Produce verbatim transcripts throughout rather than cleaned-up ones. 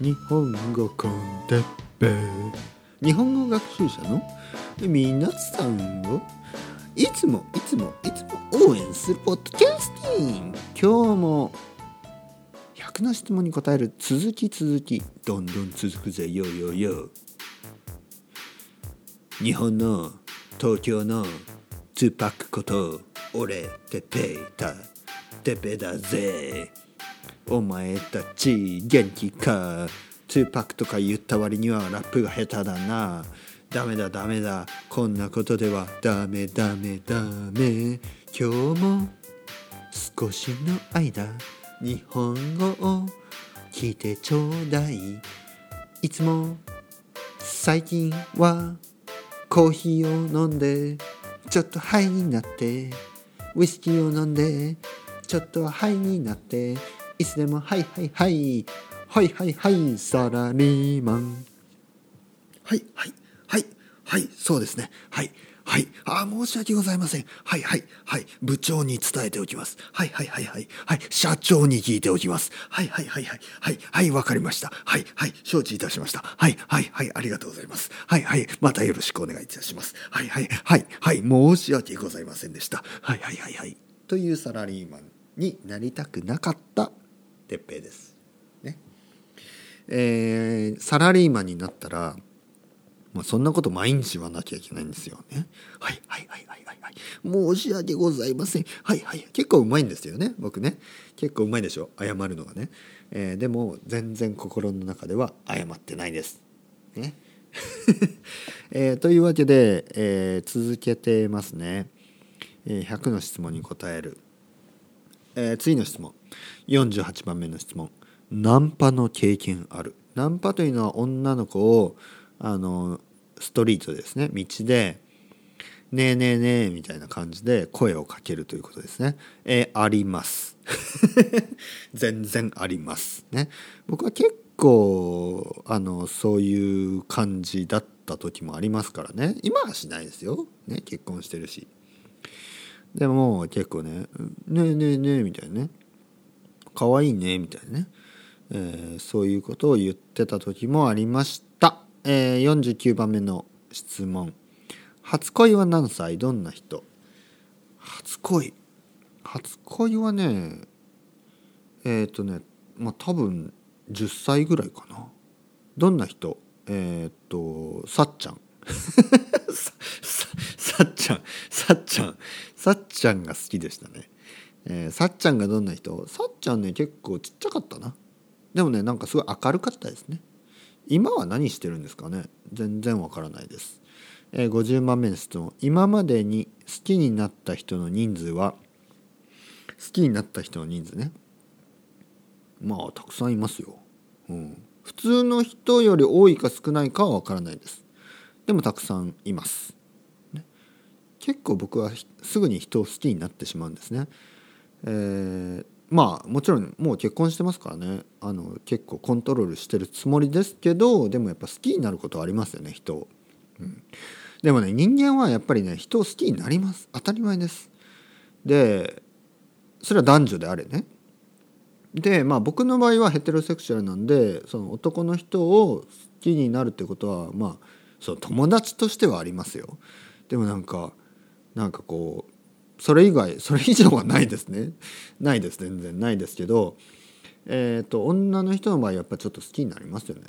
日本語コンテッペ、日本語学習者の皆さんをいつもいつもいつも応援するポッドキャスティング。今日もひゃくの質問に答える、続き続きどんどん続くぜよよよ。日本の東京のツーパックこと俺テペだテペだぜ。お前たち元気か。ツーパックとか言った割にはラップが下手だな。ダメだダメだ、こんなことではダメダメダメ。今日も少しの間日本語を聞いてちょうだい。いつも最近はコーヒーを飲んでちょっとハイになって、ウイスキーを飲んでちょっとハイになって、いつでもハイハイハイはいはいはいサラリーマン、はいはいはいはいそうですね、はいはいあ申し訳ございません、はいはいはい部長に伝えておきます、はいはいはいはいはい社長に聞いておきます、はいはいはいはいはいはいわかりました、はいはい承知いたしました、はいはいはいありがとうございます、はいはいまたよろしくお願いいたします、はいはいはいはい申し訳ございませんでした、はいはいはいはいというサラリーマンになりたくなかったてっぺいですね。えー、サラリーマンになったらもうそんなこと毎日言わなきゃいけないんですよね。はいはいはいはいはいはい申し訳ございません、はいはい結構うまいんですよね僕ね、結構うまいでしょ謝るのがね、えー、でも全然心の中では謝ってないですねえー、というわけで、えー、続けてますね、えー、ひゃくの質問に答える、えー、次の質問よんじゅうはちばんめの質問、ナンパの経験ある。ナンパというのは女の子をあのストリートですね、道でねえねえねえみたいな感じで声をかけるということですね。えー、あります全然ありますね。僕は結構あのそういう感じだった時もありますからね。今はしないですよ、ね、結婚してるし。でも結構ねねえねえねえみたいなね、かわいいねみたいなね、えー、そういうことを言ってた時もありました、えー、よんじゅうきゅうばんめの質問、初恋は何歳どんな人。初恋初恋はねえっとねまあ多分じゅっさいぐらいかな。どんな人、えっとさっちゃんさ, さ, さっちゃんさっちゃんさっちゃんが好きでしたね。えー、さっちゃんがどんな人。さっちゃんね結構ちっちゃかったな。でもねなんかすごい明るかったですね。今は何してるんですかね、全然わからないです。えー、ごじゅうばんめの質問、今までに好きになった人の人数は。好きになった人の人数ね、まあたくさんいますよ、うん、普通の人より多いか少ないかはわからないです。でもたくさんいます、ね、結構僕はすぐに人を好きになってしまうんですね。えー、まあもちろんもう結婚してますからね、あの結構コントロールしてるつもりですけど、でもやっぱ好きになることはありますよね人を、うん、でもね人間はやっぱりね人を好きになります、当たり前です。でそれは男女であれね。でまあ僕の場合はヘテロセクシュアルなんで、その男の人を好きになるってことはまあその友達としてはありますよ。でもなんかなんかこうそれ以外それ以上はないですねないです全然ないですけど、えー、と女の人の場合やっぱちょっと好きになりますよね。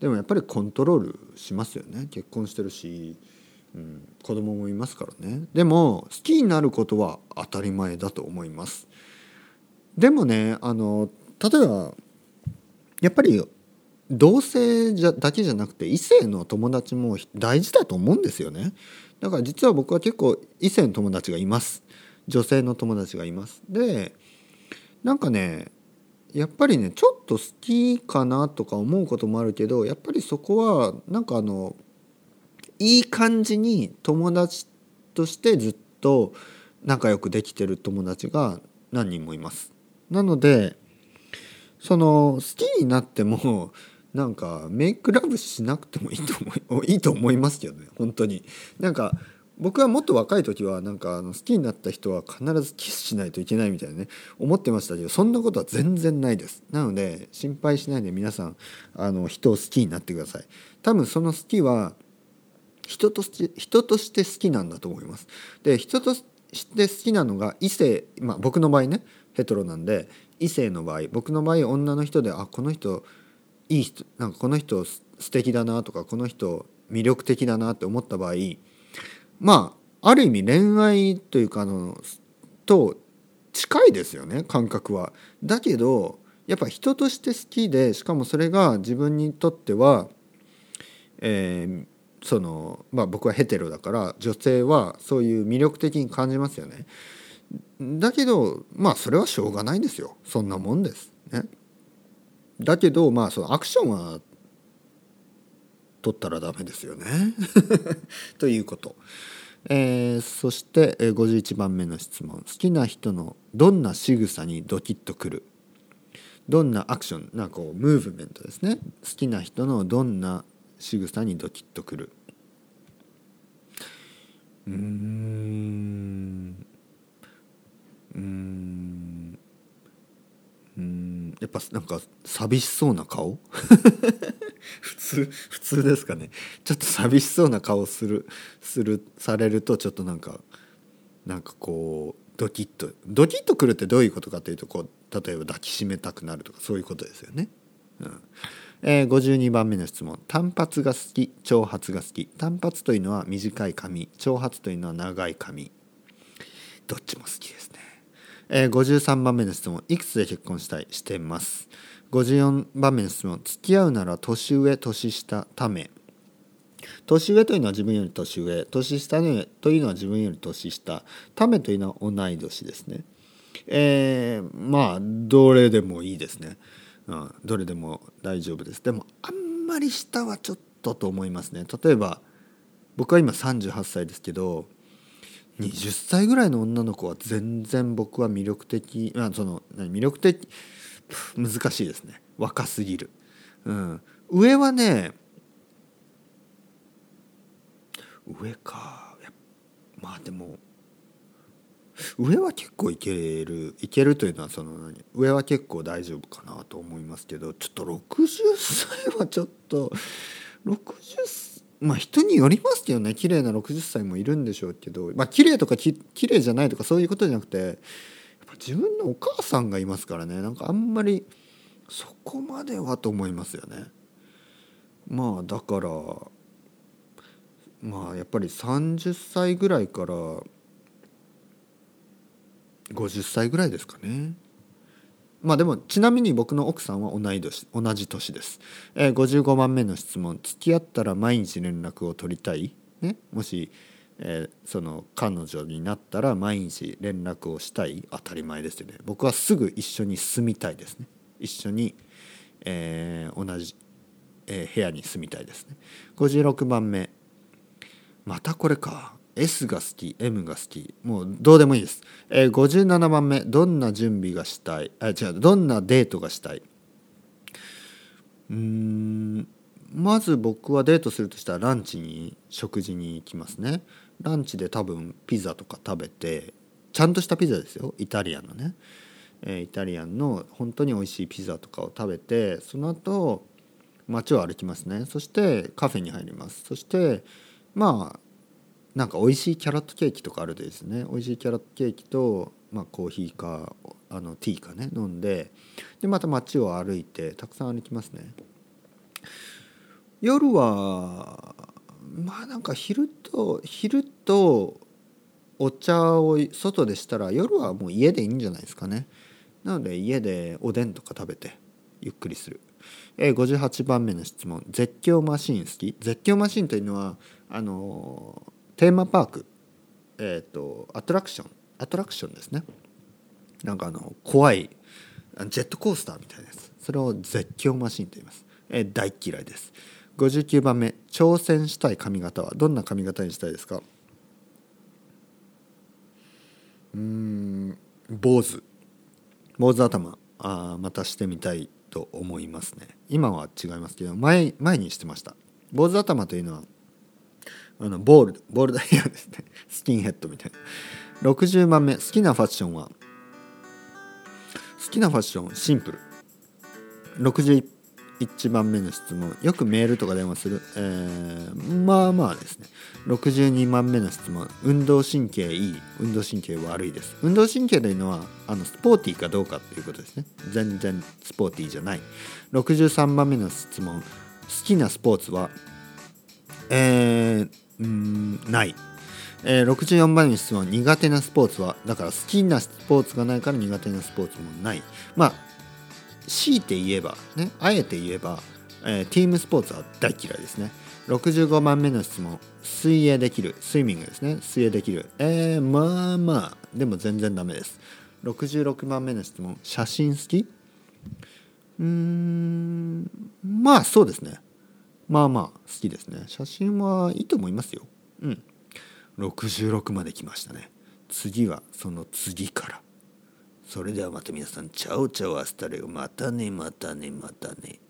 でもやっぱりコントロールしますよね、結婚してるし、うん、子供もいますからね。でも好きになることは当たり前だと思います。でもねあの例えばやっぱり同性じゃだけじゃなくて異性の友達も大事だと思うんですよね。だから実は僕は結構異性の友達がいます、女性の友達がいます。でなんかねやっぱりねちょっと好きかなとか思うこともあるけど、やっぱりそこはなんかあのいい感じに友達としてずっと仲良くできてる友達が何人もいます。なのでその好きになってもなんかメイクラブしなくてもいいと思い、いいと思いますけどね本当に。なんか僕はもっと若い時はなんかあの好きになった人は必ずキスしないといけないみたいなね思ってましたけど、そんなことは全然ないです。なので心配しないで皆さんあの人を好きになってください。多分その好きは人として、人として好きなんだと思います。で人として好きなのが異性、まあ、僕の場合ねヘトロなんで異性の場合僕の場合女の人であこの人いい人なんかこの人素敵だなとかこの人魅力的だなって思った場合、まあある意味恋愛というかあのと近いですよね感覚は。だけどやっぱ人として好きでしかもそれが自分にとっては、えーそのまあ、僕はヘテロだから女性はそういう魅力的に感じますよね。だけどまあそれはしょうがないんですよ。そんなもんですね。だけどまあそのアクションは取ったらダメですよねということ、えー、そしてごじゅういちばんめの質問。好きな人のどんな仕草にドキッとくる。どんなアクションなんかこうムーブメントですね。好きな人のどんな仕草にドキッとくる。うーんうーんうーんやっぱなんか寂しそうな顔普通普通ですかね。ちょっと寂しそうな顔するするされるとちょっとなんかなんかこうドキッとドキッとくるってどういうことかというとこう例えば抱きしめたくなるとかそういうことですよね。うんえー、ごじゅうにばんめの質問。短髪が好き長髪が好き。短髪というのは短い髪、長髪というのは長い髪。どっちも好きですね。えー、ごじゅうさんばんめの質問。いくつで結婚したい。してます。ごじゅうよんばんめの質問。付き合うなら年上年下ため。年上というのは自分より年上、年下というのは自分より年下、ためというのは同い年ですね。えー、まあどれでもいいですね。うん、どれでも大丈夫です。でもあんまり下はちょっとと思いますね。例えば僕は今さんじゅうはっさいですけどはたちぐらいの女の子は全然僕は魅力的、まあ、その魅力的難しいですね。若すぎる、うん、上はね上かまあでも上は結構いけるいけるというのはその何上は結構大丈夫かなと思いますけど、ちょっとろくじゅっさいはちょっとろくじゅうまあ人によりますけどね。綺麗なろくじゅっさいもいるんでしょうけど、まあ綺麗とかき綺麗じゃないとかそういうことじゃなくてやっぱ自分のお母さんがいますからね。なんかあんまりそこまではと思いますよね。まあだからまあやっぱりさんじゅっさいぐらいからごじゅっさいぐらいですかね。まあでもちなみに僕の奥さんは同い年同じ年です、えー、ごじゅうごばんめの質問。付き合ったら毎日連絡を取りたい、ね、もし、えー、その彼女になったら毎日連絡をしたい。当たり前ですよね。僕はすぐ一緒に住みたいですね。一緒に、えー、同じ、えー、部屋に住みたいですね。ごじゅうろくばんめまたこれか。S が好き M が好きもうどうでもいいです、えー、ごじゅうななばんめどんな準備がしたいあ違うどんなデートがしたい。うーんまず僕はデートするとしたらランチに食事に行きますね。ランチで多分ピザとか食べてちゃんとしたピザですよイタリアンのね、えー、イタリアンの本当に美味しいピザとかを食べてその後街を歩きますね。そしてカフェに入ります。そしてまあなんか美味しいキャロットケーキとかあるでですね。美味しいキャロットケーキと、まあ、コーヒーかあのティーかね飲んででまた街を歩いてたくさん歩きますね。夜はまあなんか昼と昼とお茶を外でしたら夜はもう家でいいんじゃないですかね。なので家でおでんとか食べてゆっくりする。えごじゅうはちばんめの質問。絶叫マシン好き。絶叫マシンというのはあのーテーマパーク、えーと、アトラクション、アトラクションですね。なんかあの怖いジェットコースターみたいなやつ。それを絶叫マシンと言います。えー、大嫌いです。ごじゅうきゅうばんめ、挑戦したい髪型はどんな髪型にしたいですか？うーん、坊主、坊主頭、あーまたしてみたいと思いますね。今は違いますけど、前前にしてました。坊主頭というのはあのボールドボールドヘアですね。スキンヘッドみたいな。ろくじゅうばんめ、好きなファッションは、好きなファッションシンプル。ろくじゅういちばんめの質問、よくメールとか電話する、えー、まあまあですね。ろくじゅうにばんめの質問、運動神経いい、運動神経悪いです。運動神経というのはあのスポーティーかどうかということですね。全然スポーティーじゃない。ろくじゅうさんばんめの質問、好きなスポーツは、えー、うーんない、えー、ろくじゅうよんばんめの質問、苦手なスポーツは、だから好きなスポーツがないから苦手なスポーツもない。まあ強いて言えばね、あえて言えば、えー、ティームスポーツは大嫌いですね。ろくじゅうごばんめの質問、水泳できる、スイミングですね。水泳できる、えー、まあまあでも全然ダメです。ろくじゅうろくばんめの質問、写真好き、うーんまあそうですね、まあまあ好きですね。写真はいいと思いますよ。うんろくじゅうろくまで来ましたね。次はその次から。それではまた皆さん、チャオチャオアスタレオ、またねまたねまたね。